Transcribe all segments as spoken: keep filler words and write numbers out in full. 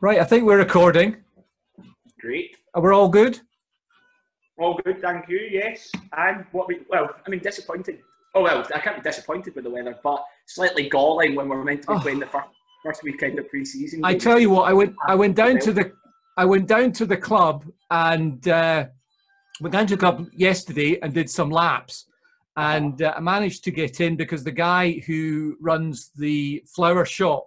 Right, I think we're recording. Great. We're all good? All good, thank you, yes. And what we, well, I mean, disappointed. Oh, well, I can't be disappointed with the weather, but slightly galling when we're meant to be oh. playing the first, first weekend of pre-season. I tell you what, I went I went down to the I went down to the club and uh, went down to the club yesterday and did some laps. And uh, I managed to get in because the guy who runs the flower shop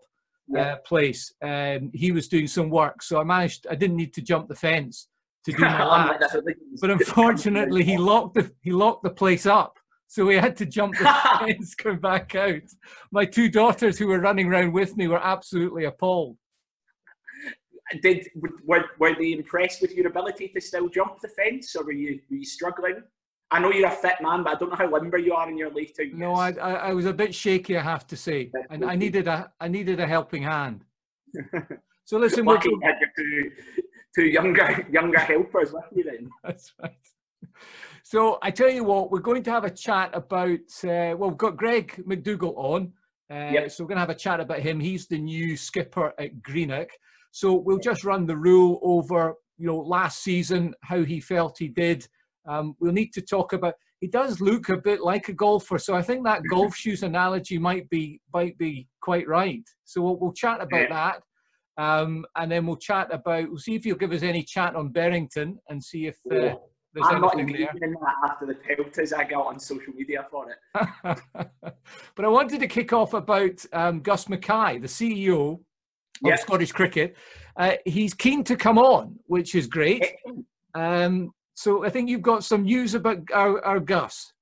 Uh, place. Um, he was doing some work, so I managed. I didn't need to jump the fence to do my lap. But unfortunately, he locked the he locked the place up, so we had to jump the fence, come back out. My two daughters, who were running around with me, were absolutely appalled. Did were were they impressed with your ability to still jump the fence, or were you were you struggling? I know you're a fit man, but I don't know how limber you are in your life too. No, I, I I was a bit shaky, I have to say, and I needed a I needed a helping hand. So listen, lucky we're had two two younger younger helpers with you then. That's right. So I tell you what, we're going to have a chat about. Uh, well, we've got Greg McDougall on, uh, yep. So we're going to have a chat about him. He's the new skipper at Greenock. So we'll just run the rule over, you know, last season, how he felt he did. Um, we'll need to talk about, he does look a bit like a golfer, so I think that golf shoes analogy might be might be quite right. So we'll, we'll chat about yeah. that, um, and then we'll chat about, we'll see if you'll give us any chat on Barrington and see if uh, yeah. there's I'm anything there. I'm not even in that after the penalties I got on social media for it. But I wanted to kick off about um, Gus Mackay, the C E O of yeah. Scottish Cricket. Uh, he's keen to come on, which is great. Um So I think you've got some news about our, our Gus.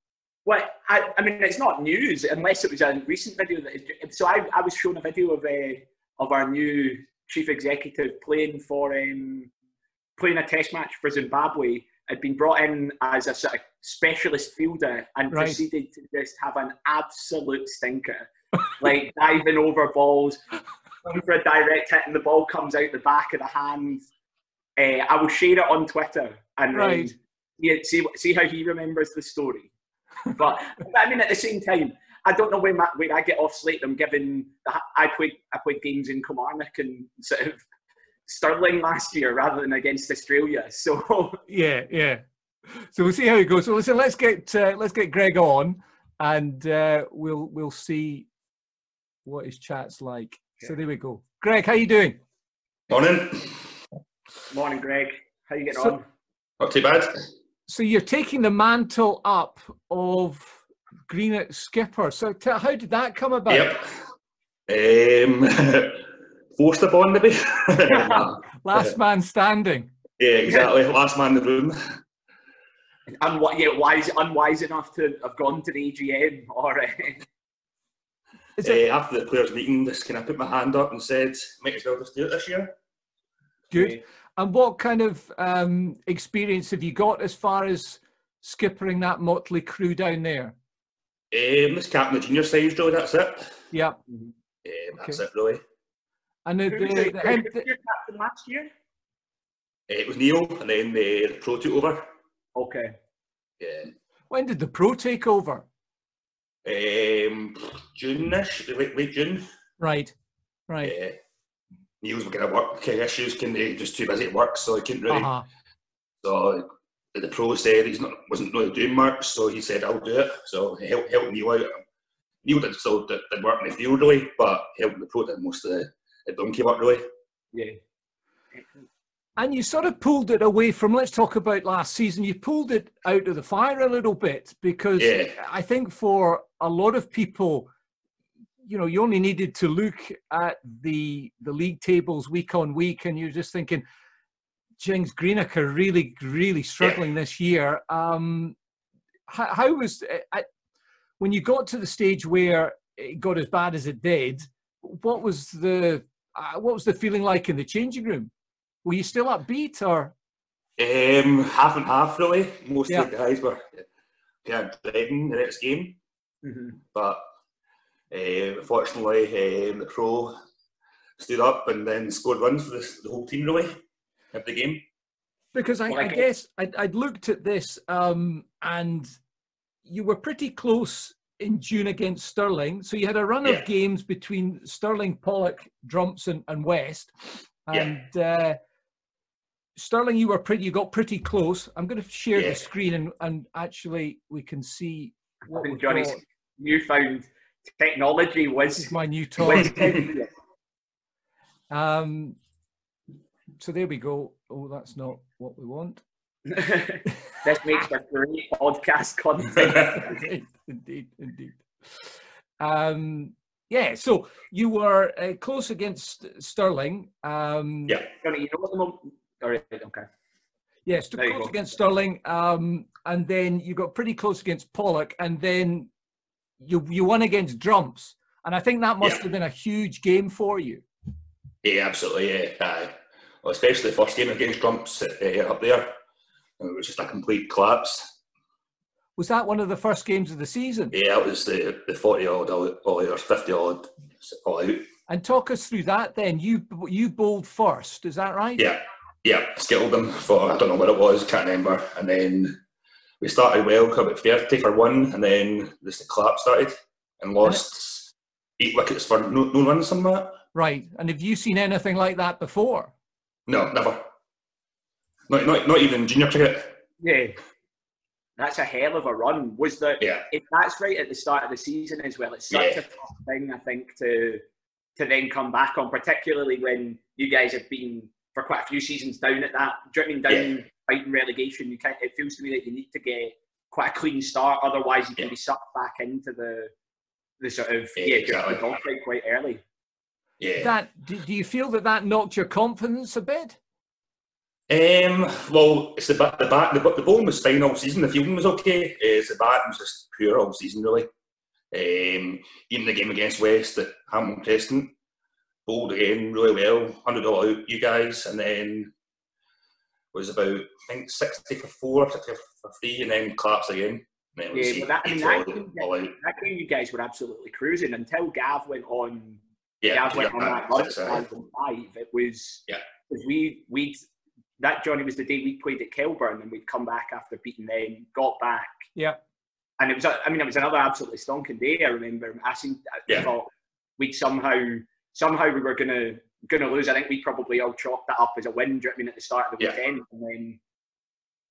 Well, I, I mean, it's not news unless it was a recent video. That it, so I, I was shown a video of a, of our new chief executive playing for um, playing a test match for Zimbabwe. I'd been brought in as a sort of specialist fielder and right. proceeded to just have an absolute stinker, like diving over balls, going for a direct hit, and the ball comes out the back of the hand. Uh, I will share it on Twitter and right. um, yeah, see see how he remembers the story. But I mean, at the same time, I don't know where, my, where I get off Slatem, given that I played I played games in Kilmarnock and sort of Stirling last year rather than against Australia. So yeah, yeah. So we'll see how it goes. So listen, let's get uh, let's get Greg on, and uh, we'll we'll see what his chat's like. Yeah. So there we go. Greg, how you doing? Morning. Morning, Greg. How you getting so, on? Not too bad. So you're taking the mantle up of Greenock skipper. So t- how did that come about? Yep. Um, forced upon maybe. Last man standing. Yeah, exactly. Last man in the room. And what? Yeah, wise, unwise enough to have gone to the A G M or. Uh, Is it- uh, after the players' meeting, just kind of put my hand up and said, "Might as well just do it this year." Good. And what kind of um, experience have you got as far as skippering that motley crew down there? Um, it's captain the junior sides, really, that's it. Yeah. Um, that's okay. it, really. And the, the, the, the, the, the, the captain last year? It was Neil, and then the, the pro took over. Okay. Yeah. When did the pro take over? Um, June-ish, late, late June. Right, right. Yeah. Neil's kind of work issues, kind of just too busy at work, so he couldn't really. Uh-huh. So the pro said he wasn't really doing much, so he said, "I'll do it." So he helped, helped Neil out. Neil did still did, did work in the field really, but helped the pro did most of the, the donkey work really. Yeah. And you sort of pulled it away from, let's talk about last season, you pulled it out of the fire a little bit because yeah. I think for a lot of people, you know, you only needed to look at the the league tables week on week, and you're just thinking, "Jings, Greenock are really, really struggling yeah. this year." Um, how, how was I, when you got to the stage where it got as bad as it did? What was the uh, what was the feeling like in the changing room? Were you still upbeat, or? Um, half and half, really. Most yeah. of the guys were kind of dreading the next game. Mm-hmm. But um, fortunately, um, the Pro stood up and then scored runs for this, the whole team, really, of the game. Because I, well, I, I guess I'd, I'd looked at this um, and you were pretty close in June against Stirling. So you had a run yeah. of games between Stirling, Pollock, Drumson and West. And yeah. uh, Stirling, you were pretty, you got pretty close. I'm going to share yeah. the screen and, and actually we can see what we've Johnny's got. Newfound technology was... This is my new toy. um, so there we go. Oh, that's not what we want. This makes for great podcast content. Indeed, indeed, indeed. Um, yeah, so you were uh, close against Stirling. Um, yeah. You know All right, okay. Yes, yeah, close against Stirling, um, and then you got pretty close against Pollock, and then you you won against Drumps, and I think that must yeah. have been a huge game for you. Yeah, absolutely. Yeah, aye. Well, especially the first game against Drumps uh, up there. It was just a complete collapse. Was that one of the first games of the season? Yeah, it was the forty-odd all-out or fifty-odd all-out. And talk us through that then. You you bowled first, is that right? Yeah, yeah. Skittled them for, I don't know what it was, can't remember. And then we started well, got about thirty for one, and then this, the collapse started and lost and eight wickets for no, no runs on that. Right. And have you seen anything like that before? No, never. Not, not, not even junior cricket. Yeah, that's a hell of a run. Was that? Yeah. If that's right at the start of the season as well, it's such yeah. a tough thing, I think, to to then come back on, particularly when you guys have been for quite a few seasons down at that, dripping down, yeah. fighting relegation. You can't. It feels to me that you need to get quite a clean start, otherwise you can yeah. be sucked back into the the sort of yeah, yeah exactly. dogfight quite early. Yeah. That. Do you feel that that knocked your confidence a bit? Um, well, it's the bat, the bat, the, the bowling was fine all season, the fielding was okay, it's the batting was just poor all season really. Um, even the game against West at Hampton Crescent, bowled again really well, one hundred all out you guys, and then was about, I think, sixty for four, sixty for three, and then collapsed again. And then yeah, but that, I mean, that, all, game, all that game you guys were absolutely cruising until Gav went on, yeah, Gav went on that run at five, it was, yeah. we, we'd, That, Johnny, was the day we played at Kelburn and we'd come back after beating them, got back. Yeah. And it was, I mean, it was another absolutely stonking day, I remember. I, seemed, I yeah. thought we'd somehow, somehow we were going to gonna lose. I think we probably all chalked that up as a win, I mean, at the start of the yeah. weekend. And then,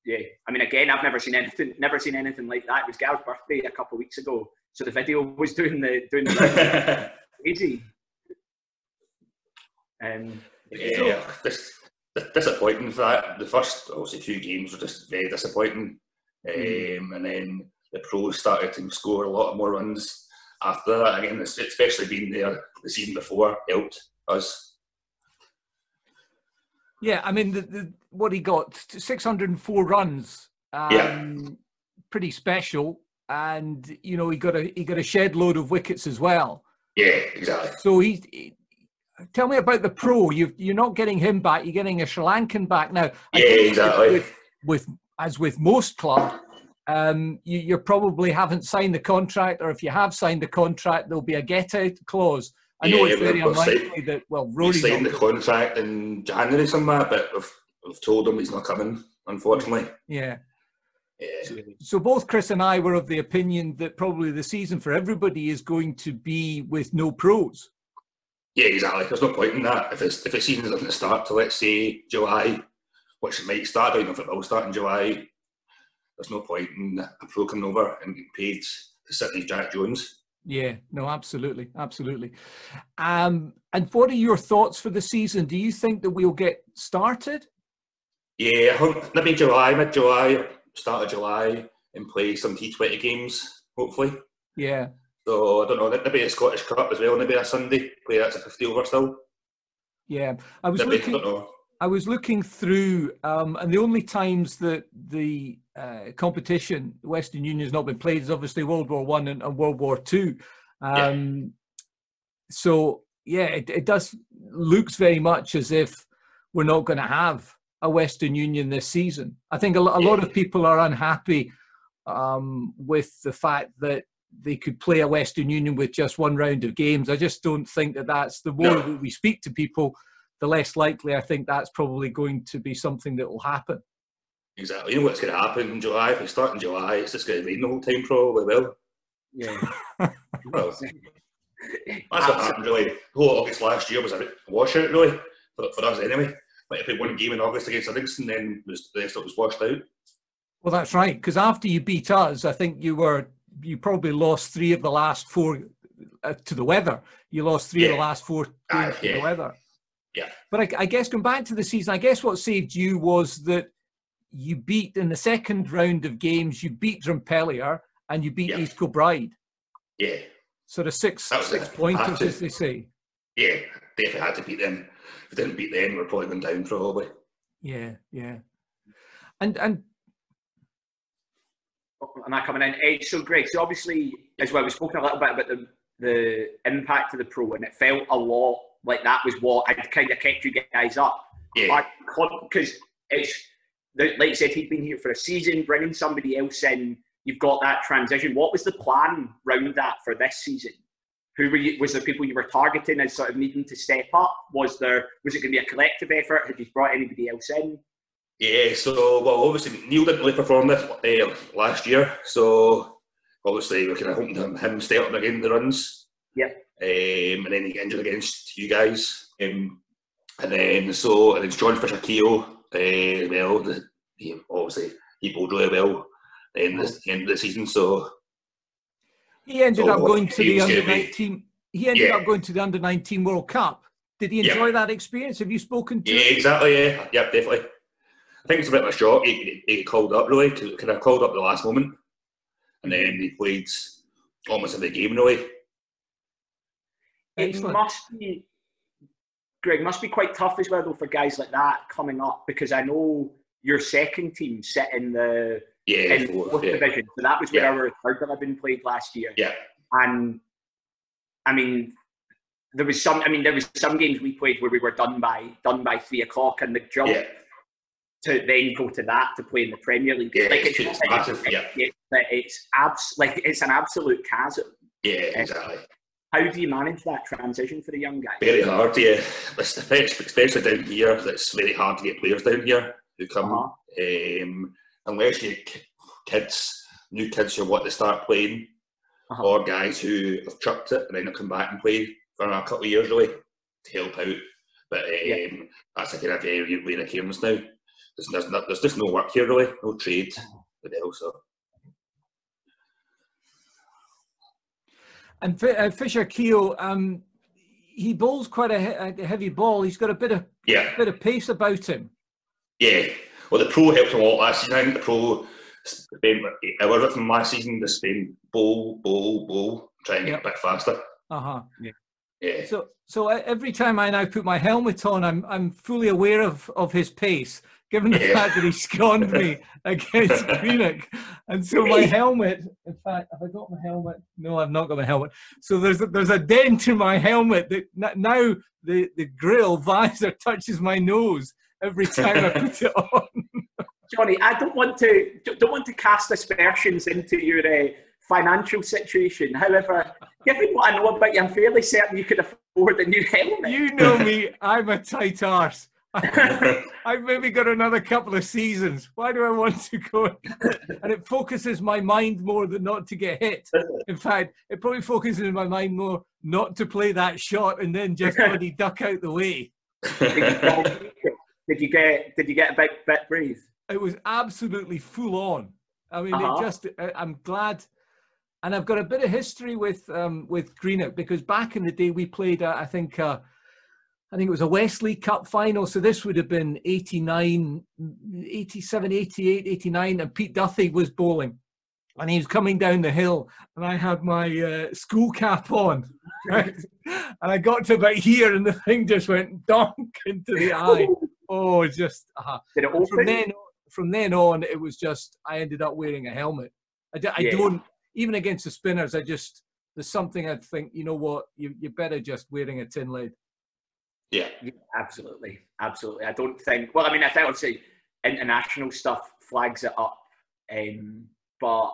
yeah. I mean, again, I've never seen anything never seen anything like that. It was Gal's birthday a couple of weeks ago. So the video was doing the... doing the crazy. Um, yeah. Disappointing for that. The first, obviously, few games were just very disappointing. Um, mm. And then the pros started to score a lot more runs after that. Again, especially being there the season before helped us. Yeah, I mean, the, the, what he got, six hundred and four runs. Um, yeah. Pretty special. And, you know, he got a he got a shed load of wickets as well. Yeah, exactly. So he... he Tell me about the pro. You've, you're not getting him back. You're getting a Sri Lankan back now. I yeah, exactly. With, with as with most clubs, um, you, you probably haven't signed the contract, or if you have signed the contract, there'll be a get-out clause. I know yeah, it's very unlikely signed, that well, Rory signed the contract in January somewhere, but we've, we've told him he's not coming, unfortunately. Yeah. yeah. So, so both Chris and I were of the opinion that probably the season for everybody is going to be with no pros. Yeah, exactly. There's no point in that. If it's, if the season doesn't start till, let's say, July, which it might start, I don't know if it will start in July, there's no point in a pro coming over and getting paid to sit with Jack Jones. Yeah, no, absolutely, absolutely. Um, and what are your thoughts for the season? Do you think that we'll get started? Yeah, I hope maybe July, mid-July, start of July, and play some T twenty games, hopefully. Yeah. So, I don't know, maybe a Scottish Cup as well, maybe a Sunday, play that's a fifty over still. Yeah, I was maybe, looking I, don't know. I was looking through, um, and the only times that the uh, competition, Western Union, has not been played is obviously World War One and, and World War Two. Um, yeah. So, yeah, it, it does, looks very much as if we're not going to have a Western Union this season. I think a, a lot of people are unhappy um, with the fact that they could play a Western Union with just one round of games. I just don't think that that's the more that we speak to people, the less likely I think that's probably going to be something that will happen. Exactly. You know what's going to happen in July? If we start in July, it's just going to rain the whole time, probably will. Yeah. Well, that's what happened, really. The whole August last year was a washout, really, for, for us anyway. Like, if we won a game in August against Livingston, then the rest of it was washed out. Well, that's right, because after you beat us, I think you were, you probably lost three of the last four uh, to the weather. You lost three yeah. of the last four uh, yeah. to the weather. Yeah. But I, I guess going back to the season, I guess what saved you was that you beat, in the second round of games, you beat Drumpellier and you beat yeah. East Kilbride. Yeah. So the six, six pointers, to, as they say. Yeah, definitely had to beat them. If we didn't beat them, we were probably going down probably. Yeah, yeah. And, and... Am I coming in? Ed, so Greg, so obviously, as well, we've spoken a little bit about the, the impact of the pro, and it felt a lot like that was what had kind of kept you guys up. Yeah. Because it's... Like you said, he'd been here for a season, bringing somebody else in, you've got that transition. What was the plan round that for this season? Who were you, was there people you were targeting as sort of needing to step up? Was there, was it going to be a collective effort? Had you brought anybody else in? Yeah, so, well, obviously, Neil didn't really perform this uh, last year, so obviously we're kind of hoping to have him step up again the runs. Yeah. Um, and then he got injured against you guys. Um, and then, so, and then John Fisher Keogh. Uh, well, the, he, obviously he bowled really well in the end of the season, so he ended so up going to the under nineteen. He ended yeah. up going to the under nineteen World Cup. Did he enjoy yeah. that experience? Have you spoken to? Yeah, him? exactly. Yeah, yeah, definitely. I think it's a bit of a shock. He, he, he called up really, because kind of called up at the last moment, and then he played almost every game really. It must be. Greg, must be quite tough as well, though, for guys like that coming up, because I know your second team sit in the yeah, in fourth, fourth yeah. division. So that was where yeah. our third eleven played last year. Yeah. And I mean, there was some. I mean, there was some games we played where we were done by done by three o'clock, and the jump yeah. to then go to that to play in the Premier League. Yeah, like it's, it's, it's massive. Yeah. It's, it's abs like it's an absolute chasm. Yeah, exactly. How do you manage that transition for the young guys? Very hard, yeah. Especially down here, it's very hard to get players down here who come. Uh-huh. Um, unless you kids, new kids who want to start playing, uh-huh. or guys who have chucked it and then they'll come back and play for a couple of years, really, to help out. But um, yeah. that's a kind of area you're playing accounts now. There's, there's, not, there's just no work here, really. No trade. But also. And Fisher Keogh, um, he bowls quite a, a heavy ball. He's got a bit of yeah. bit of pace about him. Yeah. Well, the pro helped him a lot last season. I think the pro spent eight hours with him last season to spend bowl, bowl, bowl, trying to yep. get a bit faster. Uh huh. Yeah. yeah. So, so every time I now put my helmet on, I'm I'm fully aware of of his pace, given the yeah. fact that he scorned me against Greenock. And so my helmet, in fact, have I got my helmet? No, I've not got my helmet. So there's a, there's a dent in my helmet that now the, the grill visor touches my nose every time I put it on. Johnny, I don't want to, don't want to cast aspersions into your uh, financial situation. However, given what I know about you, I'm fairly certain you could afford a new helmet. You know me, I'm a tight arse. I've maybe got another couple of seasons. Why do I want to go? And it focuses my mind more than not to get hit. In fact, it probably focuses my mind more not to play that shot and then just bloody duck out the way. Did you get? Did you get a bit, bit brave? It was absolutely full on. I mean, uh-huh. it just. I'm glad, and I've got a bit of history with um, with Greenock, because back in the day we played. Uh, I think. Uh, I think it was a Wesley Cup final, so this would have been eighty-nine, eighty-seven, eighty-eight, eighty-nine, and Pete Duthie was bowling. And he was coming down the hill, and I had my uh, school cap on. Right? And I got to about here, and the thing just went donk into the eye. Oh, just... Uh, Did it open? From then, on, from then on, it was just, I ended up wearing a helmet. I, d I yeah. don't, even against the spinners, I just, there's something I think, you know what, you, you're better just wearing a tin lid. Yeah. yeah. Absolutely. Absolutely. I don't think... Well, I mean, I think obviously international stuff flags it up. Um, but,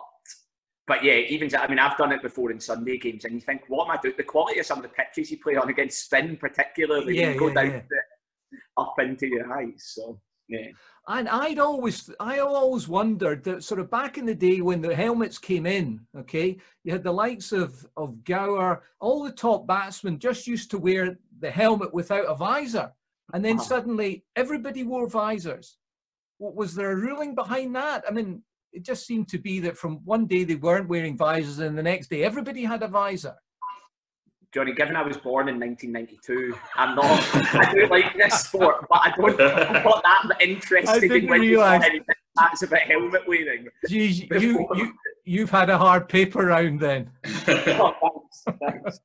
but yeah, even... I mean, I've done it before in Sunday games and you think, what am I doing? The quality of some of the pitches you play on against spin particularly, yeah, you yeah, go down yeah. the, up into your eyes, so... Yeah. And I'd always, I always wondered that sort of back in the day when the helmets came in, okay, you had the likes of, of Gower, all the top batsmen just used to wear the helmet without a visor. And then wow. suddenly everybody wore visors. Was there a ruling behind that? I mean, it just seemed to be that from one day they weren't wearing visors and the next day everybody had a visor. Johnny, given I was born in nineteen ninety-two, I'm not, I do like this sport, but I don't, I'm not that interested in when you saw anything that's about helmet wearing. Geez, you, you, you've had a hard paper round then. Oh, thanks, thanks.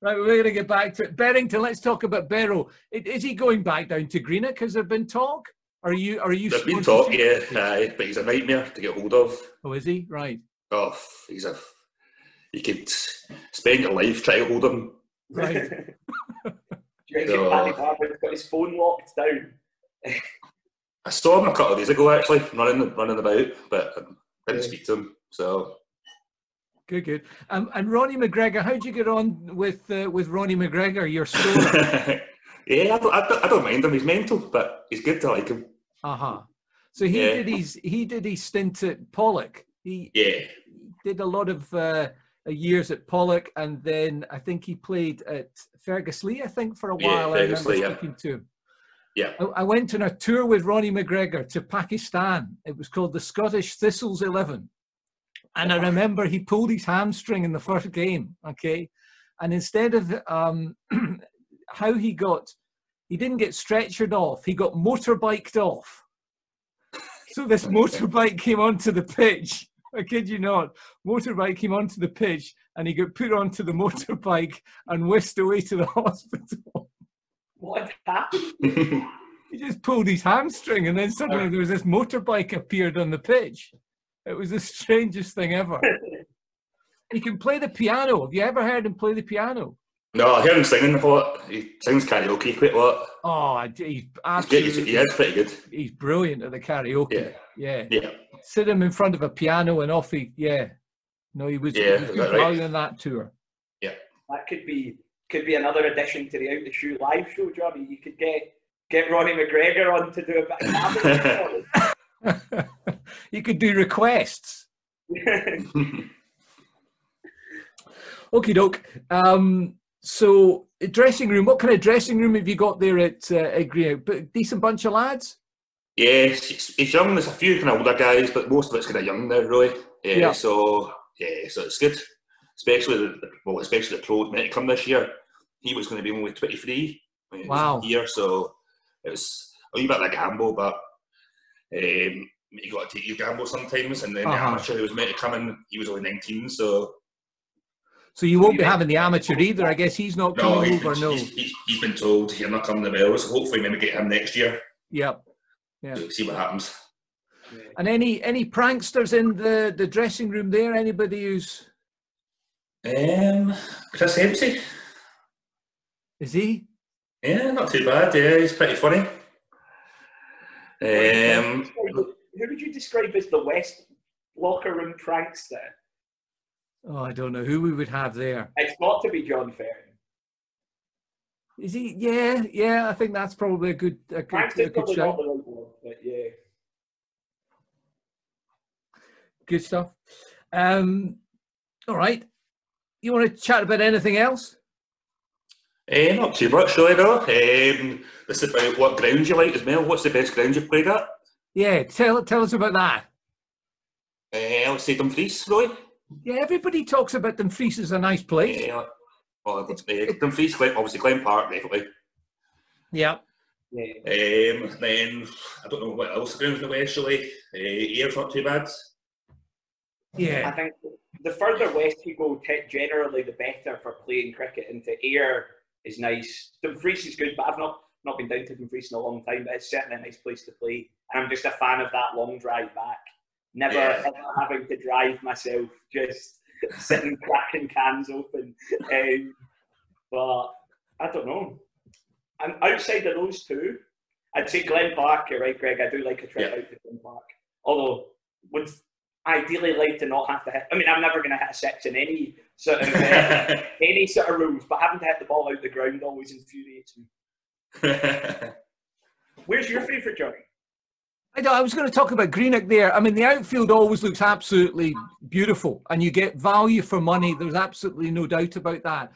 Right, we're going to get back to it. Barrington, let's talk about Barrow. Is he going back down to Greenock? Has there been talk? Are you, are you? There's been talk, yeah, aye, but he's a nightmare to get hold of. Oh, is he? Right. Oh, he's a... You could spend your life trying to hold him. Right. So, Paddy Barber's got his phone locked down. I saw him a couple of days ago, actually, running, running about, but I didn't yeah. speak to him. So good, good. Um, and Ronnie McGregor, how do you get on with uh, with Ronnie McGregor? Your story. yeah, I don't, I don't, I don't mind him. He's mental, but he's good to like him. Uh huh. So he yeah. did his he did his stint at Pollock. He yeah. did a lot of. Uh, years at Pollock, and then I think he played at Fergus Lee, I think, for a while. Yeah, Fergus Lee, yeah. Speaking to him. Yeah. I, I went on a tour with Ronnie McGregor to Pakistan. It was called the Scottish Thistles eleven. And I remember he pulled his hamstring in the first game, okay? And instead of um, how he got, he didn't get stretchered off, he got motorbiked off. So this motorbike came onto the pitch. I kid you not, motorbike came onto the pitch and he got put onto the motorbike and whisked away to the hospital. What happened? He just pulled his hamstring and then suddenly there was this motorbike appeared on the pitch. It was the strangest thing ever. He can play the piano. Have you ever heard him play the piano? No, I heard him singing a lot. He sings karaoke quite a lot. Oh, he's absolutely... He is pretty good. He's brilliant at the karaoke. Yeah. Yeah. yeah. Sit him in front of a piano and off he... Yeah. No, he was... Yeah, he was good value on that tour. Yeah. That could be could be another addition to the Out the Shoe live show, Johnny. You could get, get Ronnie McGregor on to do a bit of cabaret. You could do requests. Okie doke. Um... So, dressing room, what kind of dressing room have you got there at, uh, at Greenock? A decent bunch of lads? Yes, it's, it's young. There's a few kind of older guys, but most of it's kind of young now, really. Yeah, yeah. So, yeah, so it's good. Especially the, well, especially the pros meant to come this year. He was going to be only twenty-three. Wow. Year, so it was a little bit of a gamble, but um, you got to take your gamble sometimes. And then uh-huh. the amateur who was meant to come in, he was only nineteen, so... So you won't be having the amateur either. I guess he's not no, coming he's over, been, no. He's, he's been told he's not coming to Bells. So hopefully maybe get him next year. Yep. Yeah. So see what happens. And any any pranksters in the, the dressing room there? Anybody who's... Um, Chris Hempsey. Is he? Yeah, not too bad. Yeah, he's pretty funny. Um, Who would you describe as the West locker room prankster? Oh, I don't know who we would have there. It's got to be John Ferry. Is he? Yeah, yeah. I think that's probably a good, a good, a good show. Right yeah. Good stuff. Um, all right. You want to chat about anything else? Eh, not too much, really. No. Um, this is about what grounds you like as well. What's the best ground you've played at? Yeah, tell tell us about that. Eh, I would say Dumfries, really. Yeah, everybody talks about Dumfries as a nice place. Yeah, well, uh, Dumfries, obviously Glen Park, definitely. Yeah. Um, then, I don't know what else grounds in the West, really. Uh, Air's not too bad. Yeah. I think the further west you go, generally the better for playing cricket. Into Ayr is nice. Dumfries is good, but I've not, not been down to Dumfries in a long time, but it's certainly a nice place to play. And I'm just a fan of that long drive back. Never yeah. ever having to drive myself, just sitting cracking cans open. Um, but I don't know. And outside of those two, I'd say Glen Park. You're right, Greg. I do like a trip yeah. out to Glen Park. Although, would ideally like to not have to hit. I mean, I'm never going to hit a six in any sort of uh, any sort of rules, but having to hit the ball out of the ground always infuriates me. Where's your favourite journey? I, I was going to talk about Greenock there. I mean, the outfield always looks absolutely beautiful, and you get value for money. There's absolutely no doubt about that.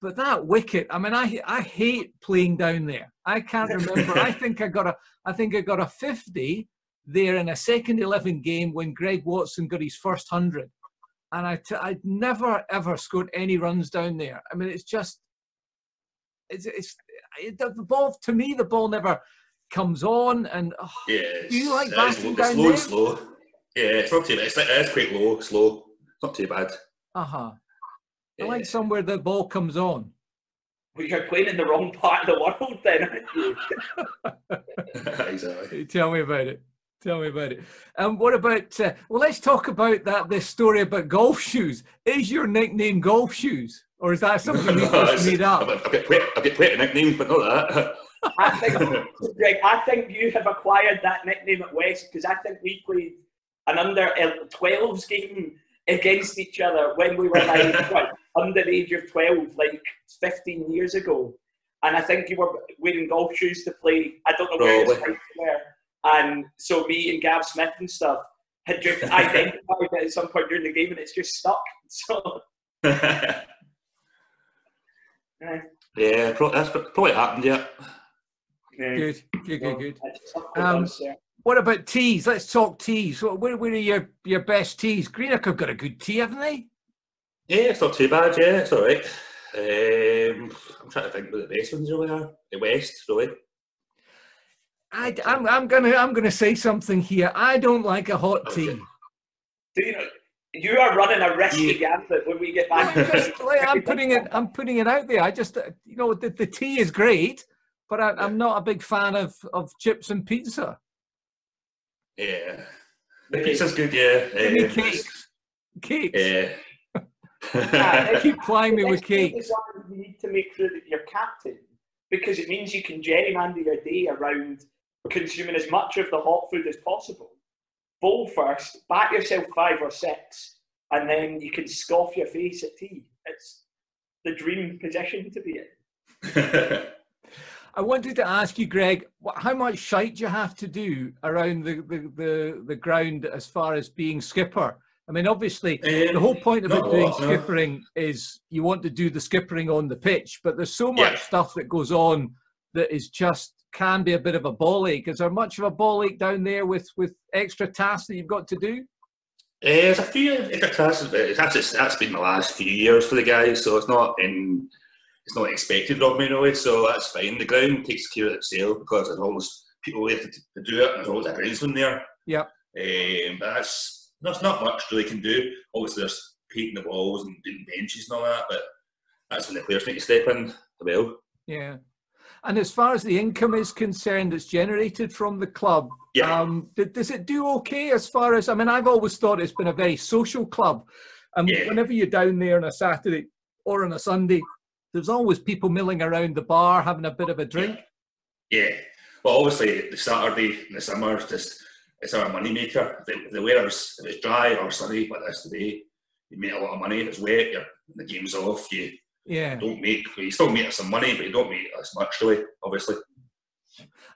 But that wicket, I mean, I I hate playing down there. I can't remember. I think I got a I think I got a fifty there in a second eleven game when Greg Watson got his first hundred, and I t- I'd never ever scored any runs down there. I mean, it's just it's it's it, the ball to me. The ball never comes on, and oh, yeah, do you like batting down low, there? It's low and slow. Yeah, it's not too bad. It's, like, it's quite low, slow. It's not too bad. Uh huh. I like somewhere the ball comes on. Well, you're playing in the wrong part of the world then, aren't you? Exactly. Tell me about it. Tell me about it. And um, what about, uh, well, let's talk about that, this story about golf shoes. Is your nickname golf shoes? Or is that something you just made up? I've got quite, I've got quite a nickname, but not that. I think, Greg, I think you have acquired that nickname at West because I think we played an under twelves game against each other when we were like what, under the age of twelve, like fifteen years ago, and I think you were wearing golf shoes to play. I don't know where you were, and so me and Gav Smith and stuff had just identified it at some point during the game, and it's just stuck. So yeah, yeah, that's probably happened. Yeah, yeah. Good, good, good, good. Um, What about teas? Let's talk teas. Where, where are your, your best teas? Greenock have got a good tea, haven't they? Yeah, it's not too bad, yeah, it's all right. Um, I'm trying to think what the best ones really are. The West, really. I, I'm, I'm going to I'm gonna say something here. I don't like a hot okay. tea. Do you know, you are running a risky yeah. gambit when we get back. I'm, just, like, I'm, putting it, I'm putting it out there. I just, you know, the, the tea is great, but I, yeah. I'm not a big fan of, of chips and pizza. Yeah, the pizza's good. Yeah, give me cakes. Cakes. Yeah. Yeah, they keep plying me with cakes. You need to make sure that you're captain because it means you can gerrymander your day around consuming as much of the hot food as possible. Bowl first, bat yourself five or six, and then you can scoff your face at tea. It's the dream position to be in. I wanted to ask you, Greg, how much shite do you have to do around the, the, the, the ground as far as being skipper? I mean, obviously, um, the whole point of it being skippering no. is you want to do the skippering on the pitch, but there's so much yeah. stuff that goes on that is just can be a bit of a ball ache. Is there much of a ball ache down there with, with extra tasks that you've got to do? Uh, there's a few extra tasks, but that's, just, that's been my last few years for the guys, so it's not in... It's not expected of me in a way, so that's fine. The ground takes care of itself because there's always people there to, to do it and there's always a groundsman there. Yeah. Um, but that's, that's not much really can do. Obviously there's painting the walls and doing benches and all that, but that's when the players need to step in as well. Yeah. And as far as the income is concerned, it's generated from the club. Yeah. Um, does it do okay as far as, I mean, I've always thought it's been a very social club. And yeah. whenever you're down there on a Saturday or on a Sunday, there's always people milling around the bar, having a bit of a drink. Yeah. Well, obviously, the Saturday in the summer is just, it's our money maker. The, the weather's, if it's dry or sunny like this today, you make a lot of money. If it's wet, you're, the game's off. You yeah. don't make, you still make some money, but you don't make as much really, obviously.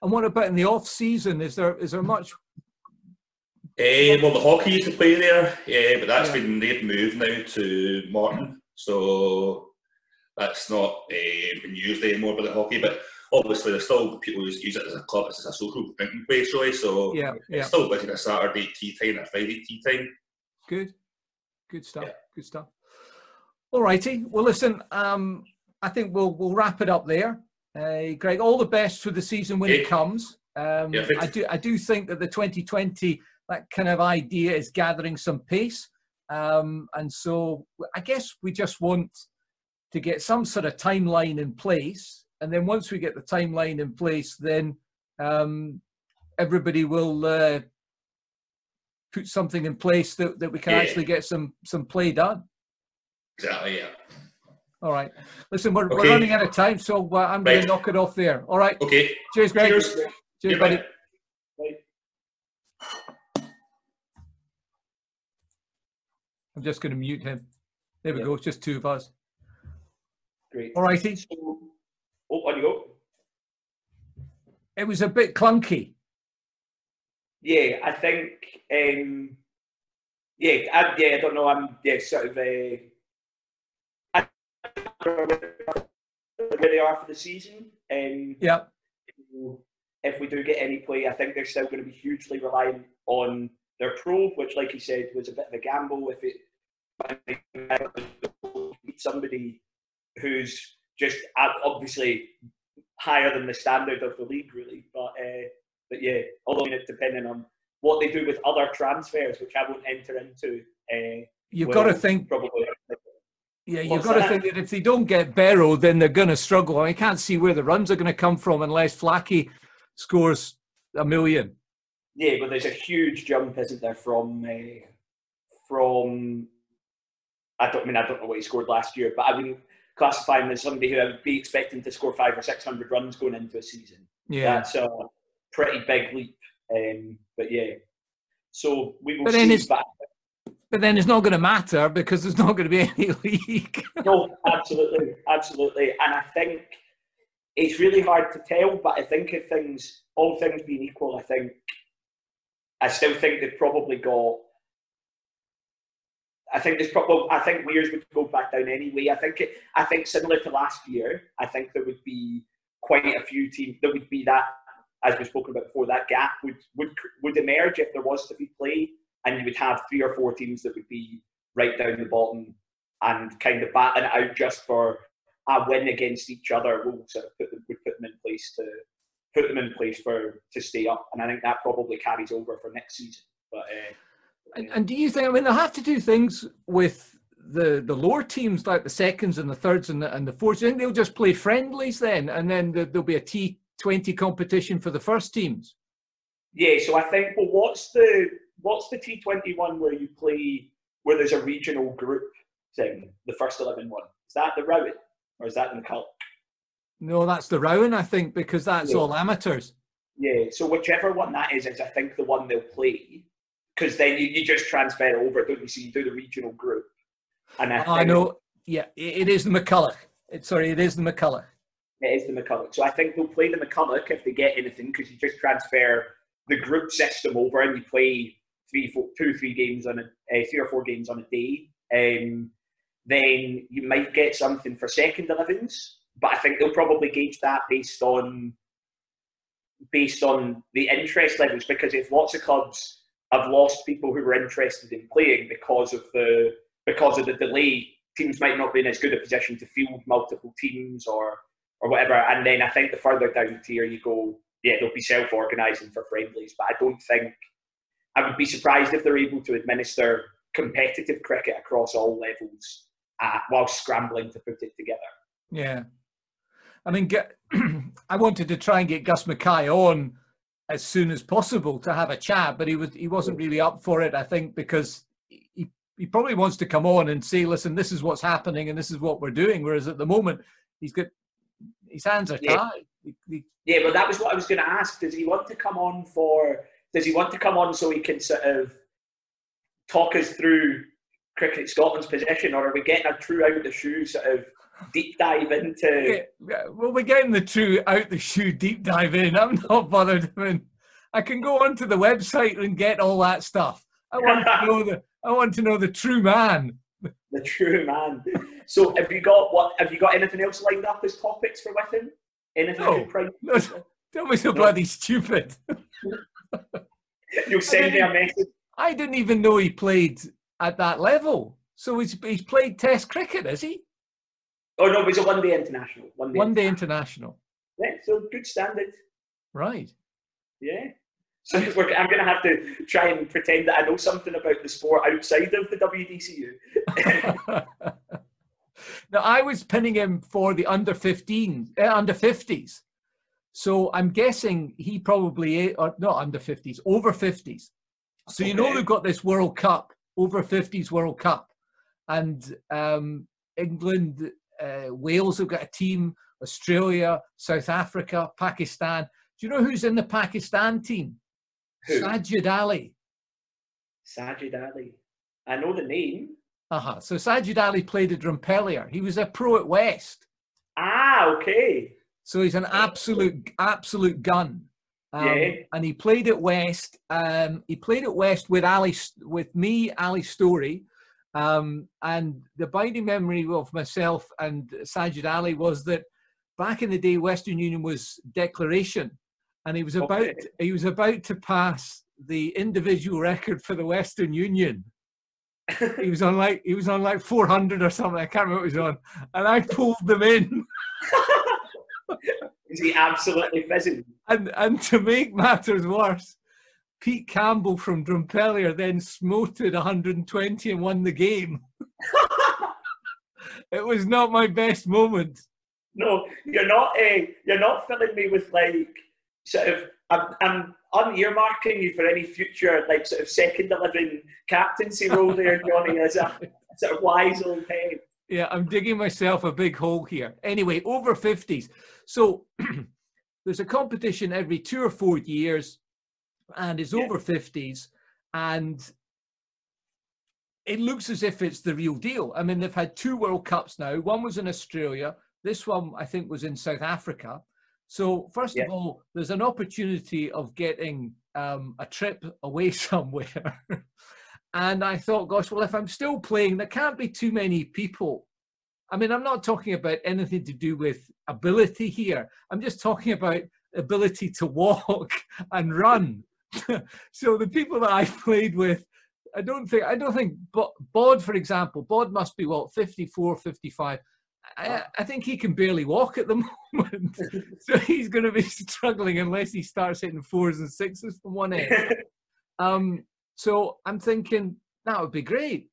And what about in the off-season? Is there is there much? Eh, well, the hockey used to play there, yeah, but that's yeah. been, they've moved now to Morton, so... That's not uh, been used anymore by the hockey, but obviously there's still people who use it as a club, it's a social drinking place really, so yeah, yeah. it's still like a Saturday tea time, a Friday tea time. Good, good stuff, yeah. good stuff. All righty, well listen, um, I think we'll we'll wrap it up there. Uh, Greg, all the best for the season when yeah. it comes. Um, yeah, I do I do think that the twenty twenty, that kind of idea is gathering some pace, um, and so I guess we just want to get some sort of timeline in place, and then once we get the timeline in place, then um, everybody will uh, put something in place that, that we can yeah. actually get some some play done. Exactly, yeah. All right. Listen, we're, okay. we're running out of time, so uh, I'm right. going to knock it off there. All right. Okay. Cheers, Greg. Cheers, Cheers, Cheers buddy. Bye. Bye. I'm just going to mute him. There we yeah. go. It's just two of us. Great. All righty. So, oh, on you go. It was a bit clunky. Yeah, I think. Um, yeah, I, yeah, I don't know. I'm yeah, sort of. Uh, I don't know where they are for the season. Um, yeah. If we do get any play, I think they're still going to be hugely reliant on their pro, which, like you said, was a bit of a gamble. If it somebody who's just obviously higher than the standard of the league, really, but. Uh, But yeah, although depending on what they do with other transfers, which I won't enter into, uh, you've got to think. Probably, yeah, you've got to think that if they don't get Barrow, then they're going to struggle. I can't see where the runs are going to come from unless Flackey scores a million. Yeah, but there's a huge jump, isn't there? From uh, from I don't I mean I don't know what he scored last year, but I wouldn't classify him as somebody who I would be expecting to score five or six hundred runs going into a season. Yeah, that's uh, pretty big leap, um, but yeah. So we will but then see. It's, but, but then it's not going to matter because there's not going to be any league. No, absolutely, absolutely. And I think it's really hard to tell, but I think if things, all things being equal, I think, I still think they've probably got, I think there's probably, I think Wears would go back down anyway. I think, it, I think similar to last year, I think there would be quite a few teams, there would be that, as we've spoken about before, that gap would, would would emerge if there was to be play, and you would have three or four teams that would be right down the bottom and kind of batting it out just for a win against each other. We'll sort of put them, would put them in place to put them in place for to stay up, and I think that probably carries over for next season. But uh, and, and do you think? I mean, they'll have to do things with the the lower teams like the seconds and the thirds and the and the fourths. I think they'll just play friendlies then, and then the, there'll be a T. twenty competition for the first teams. Yeah, so I think. Well, what's the what's the T twenty one where you play where there's a regional group thing? The first eleven one, is that the Rowan or is that the McCulloch? No, that's the Rowan, I think, because that's yeah. all amateurs. Yeah, so whichever one that is, is I think the one they'll play, because then you, you just transfer over, don't you? So you do the regional group. And I, I know. Yeah, it, it is the McCulloch. It, sorry, it is the McCulloch. It is the McCulloch. So I think they'll play the McCulloch if they get anything, because you just transfer the group system over and you play three, four, two, three games on a uh, three or four games on a day. Um, then you might get something for second elevens, but I think they'll probably gauge that based on based on the interest levels, because if lots of clubs have lost people who were interested in playing because of the because of the delay, teams might not be in as good a position to field multiple teams or. Or whatever, and then I think the further down tier you go, yeah, they'll be self-organising for friendlies. But I don't think I would be surprised if they're able to administer competitive cricket across all levels uh, while scrambling to put it together. Yeah, I mean, get, I wanted to try and get Gus Mackay on as soon as possible to have a chat, but he was he wasn't really up for it. I think because he he probably wants to come on and say, listen, this is what's happening and this is what we're doing. Whereas at the moment, he's got. His hands are yeah. tied. Yeah, but that was what I was going to ask. Does he want to come on for? Does he want to come on so he can sort of talk us through Cricket Scotland's position, or are we getting a true out of the shoe sort of deep dive into? Yeah, well, we're getting the true out the shoe deep dive in. I'm not bothered. I mean, I can go onto the website and get all that stuff. I want to know the. I want to know the true man. The true man. So, have you got what? Have you got anything else lined up as topics for with him? Anything? No, no, don't be so no. bloody stupid. You'll send me a message. I didn't even know he played at that level. So he's he's played Test cricket, has he? Oh no, he's a one day international. One day. One day international. Yeah, so good standard. Right. Yeah. So we're, I'm going to have to try and pretend that I know something about the sport outside of the W D C U. Now, I was pinning him for the under fifteen, uh, under fifties. So I'm guessing he probably, or not under fifties, over fifties. So okay. You know they've got this World Cup, over fifties World Cup. And um, England uh, Wales have got a team, Australia, South Africa, Pakistan. Do you know who's in the Pakistan team? Who? Sajid Ali. Sajid Ali. I know the name. Uh-huh. So Sajid Ali played at Drumpellier. He was a pro at West. Ah, okay. So he's an absolute, absolute gun. Um, yeah. And he played at West. Um, he played at West with Ali, with me, Ali Story. Um, and the binding memory of myself and Sajid Ali was that back in the day, Western Union was declaration, and he was about okay. he was about to pass the individual record for the Western Union. He was on like he was on like four hundred or something. I can't remember what he was on, and I pulled them in. Is he absolutely fizzing? And and to make matters worse, Pete Campbell from Drumpellier then smoted one hundred and twenty and won the game. It was not my best moment. No, you're not. Uh, you're not filling me with like sort of. I'm, I'm un-earmarking you for any future like sort of second eleven captaincy role there, Johnny, as a sort of wise old head. Yeah, I'm digging myself a big hole here. Anyway, over fifties. So there's a competition every two or four years, and it's yeah. over fifties, and it looks as if it's the real deal. I mean, they've had two World Cups now. One was in Australia. This one, I think, was in South Africa. So first yeah. of all, there's an opportunity of getting um, a trip away somewhere. And I thought, gosh, well, if I'm still playing, there can't be too many people. I mean, I'm not talking about anything to do with ability here. I'm just talking about ability to walk and run. So the people that I played with, I don't think, I don't think, Bod, for example, Bod must be, what, fifty-four, fifty-five. I, I think he can barely walk at the moment. So he's going to be struggling unless he starts hitting fours and sixes from one end. Um, so I'm thinking that would be great.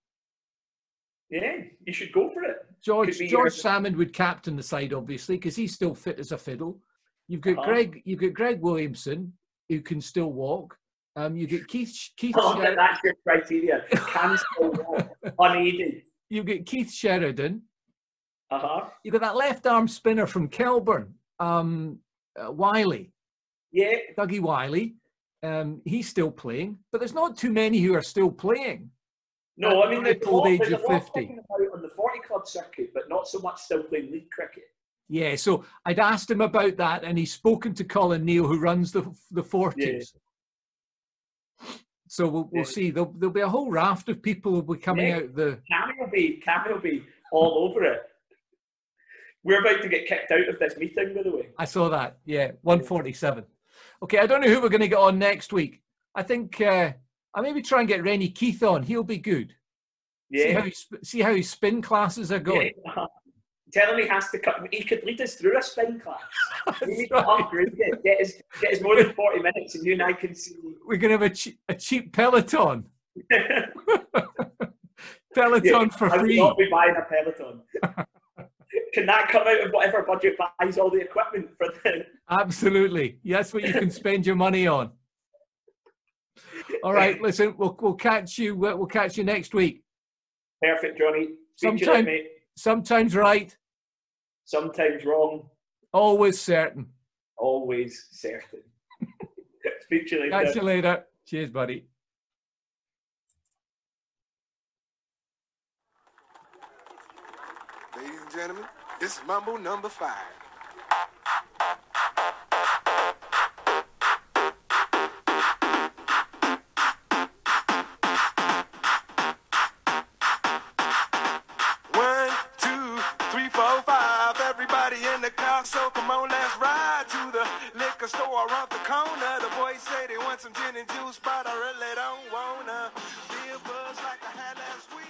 Yeah, you should go for it. George George your... Salmond would captain the side, obviously, because he's still fit as a fiddle. You've got uh-huh. Greg. You've got Greg Williamson, who can still walk. Um, you get Keith. Keith. Oh, Sher- that's your criteria. Can still walk unaided. You've got Keith Sheridan. Uh-huh. You've got that left arm spinner from Kelburn, um, uh, Wiley. Yeah. Dougie Wiley. Um, he's still playing, but there's not too many who are still playing. No, I mean, there's a lot, age there's of a lot fifty. Talking about on the forty club circuit, but not so much still playing league cricket. Yeah, so I'd asked him about that, and he's spoken to Colin Neil, who runs the the forties. Yeah. So we'll, we'll yeah. see. There'll, there'll be a whole raft of people who'll be coming yeah. out the... Cammy will be, Cammy will be all over it. We're about to get kicked out of this meeting, by the way. I saw that, yeah, one forty-seven. Okay, I don't know who we're going to get on next week. I think uh, I'll maybe try and get Rennie Keith on. He'll be good. Yeah. See how, he sp- see how his spin classes are going. Yeah. Uh-huh. Tell him he has to cut. He could lead us through a spin class. We need right. to upgrade it. Get us, get us more than forty minutes and you and I can see. We're going to have a, che- a cheap Peloton. Peloton yeah, for I free. I would not be buying a Peloton. Can that come out of whatever budget buys all the equipment for the... Absolutely. That's what you can spend your money on. All right, listen, we'll we'll catch you we'll catch you next week. Perfect, Johnny. Sometimes, mate. Sometimes right. Sometimes wrong. Always certain. Always certain. Speak to you later. Catch you later. Cheers, buddy. Ladies and gentlemen, this is Mambo number five. One, two, three, four, five. Everybody in the car, so come on, let's ride to the liquor store around the corner. The boys say they want some gin and juice, but I really don't wanna be a buzz like I had last week.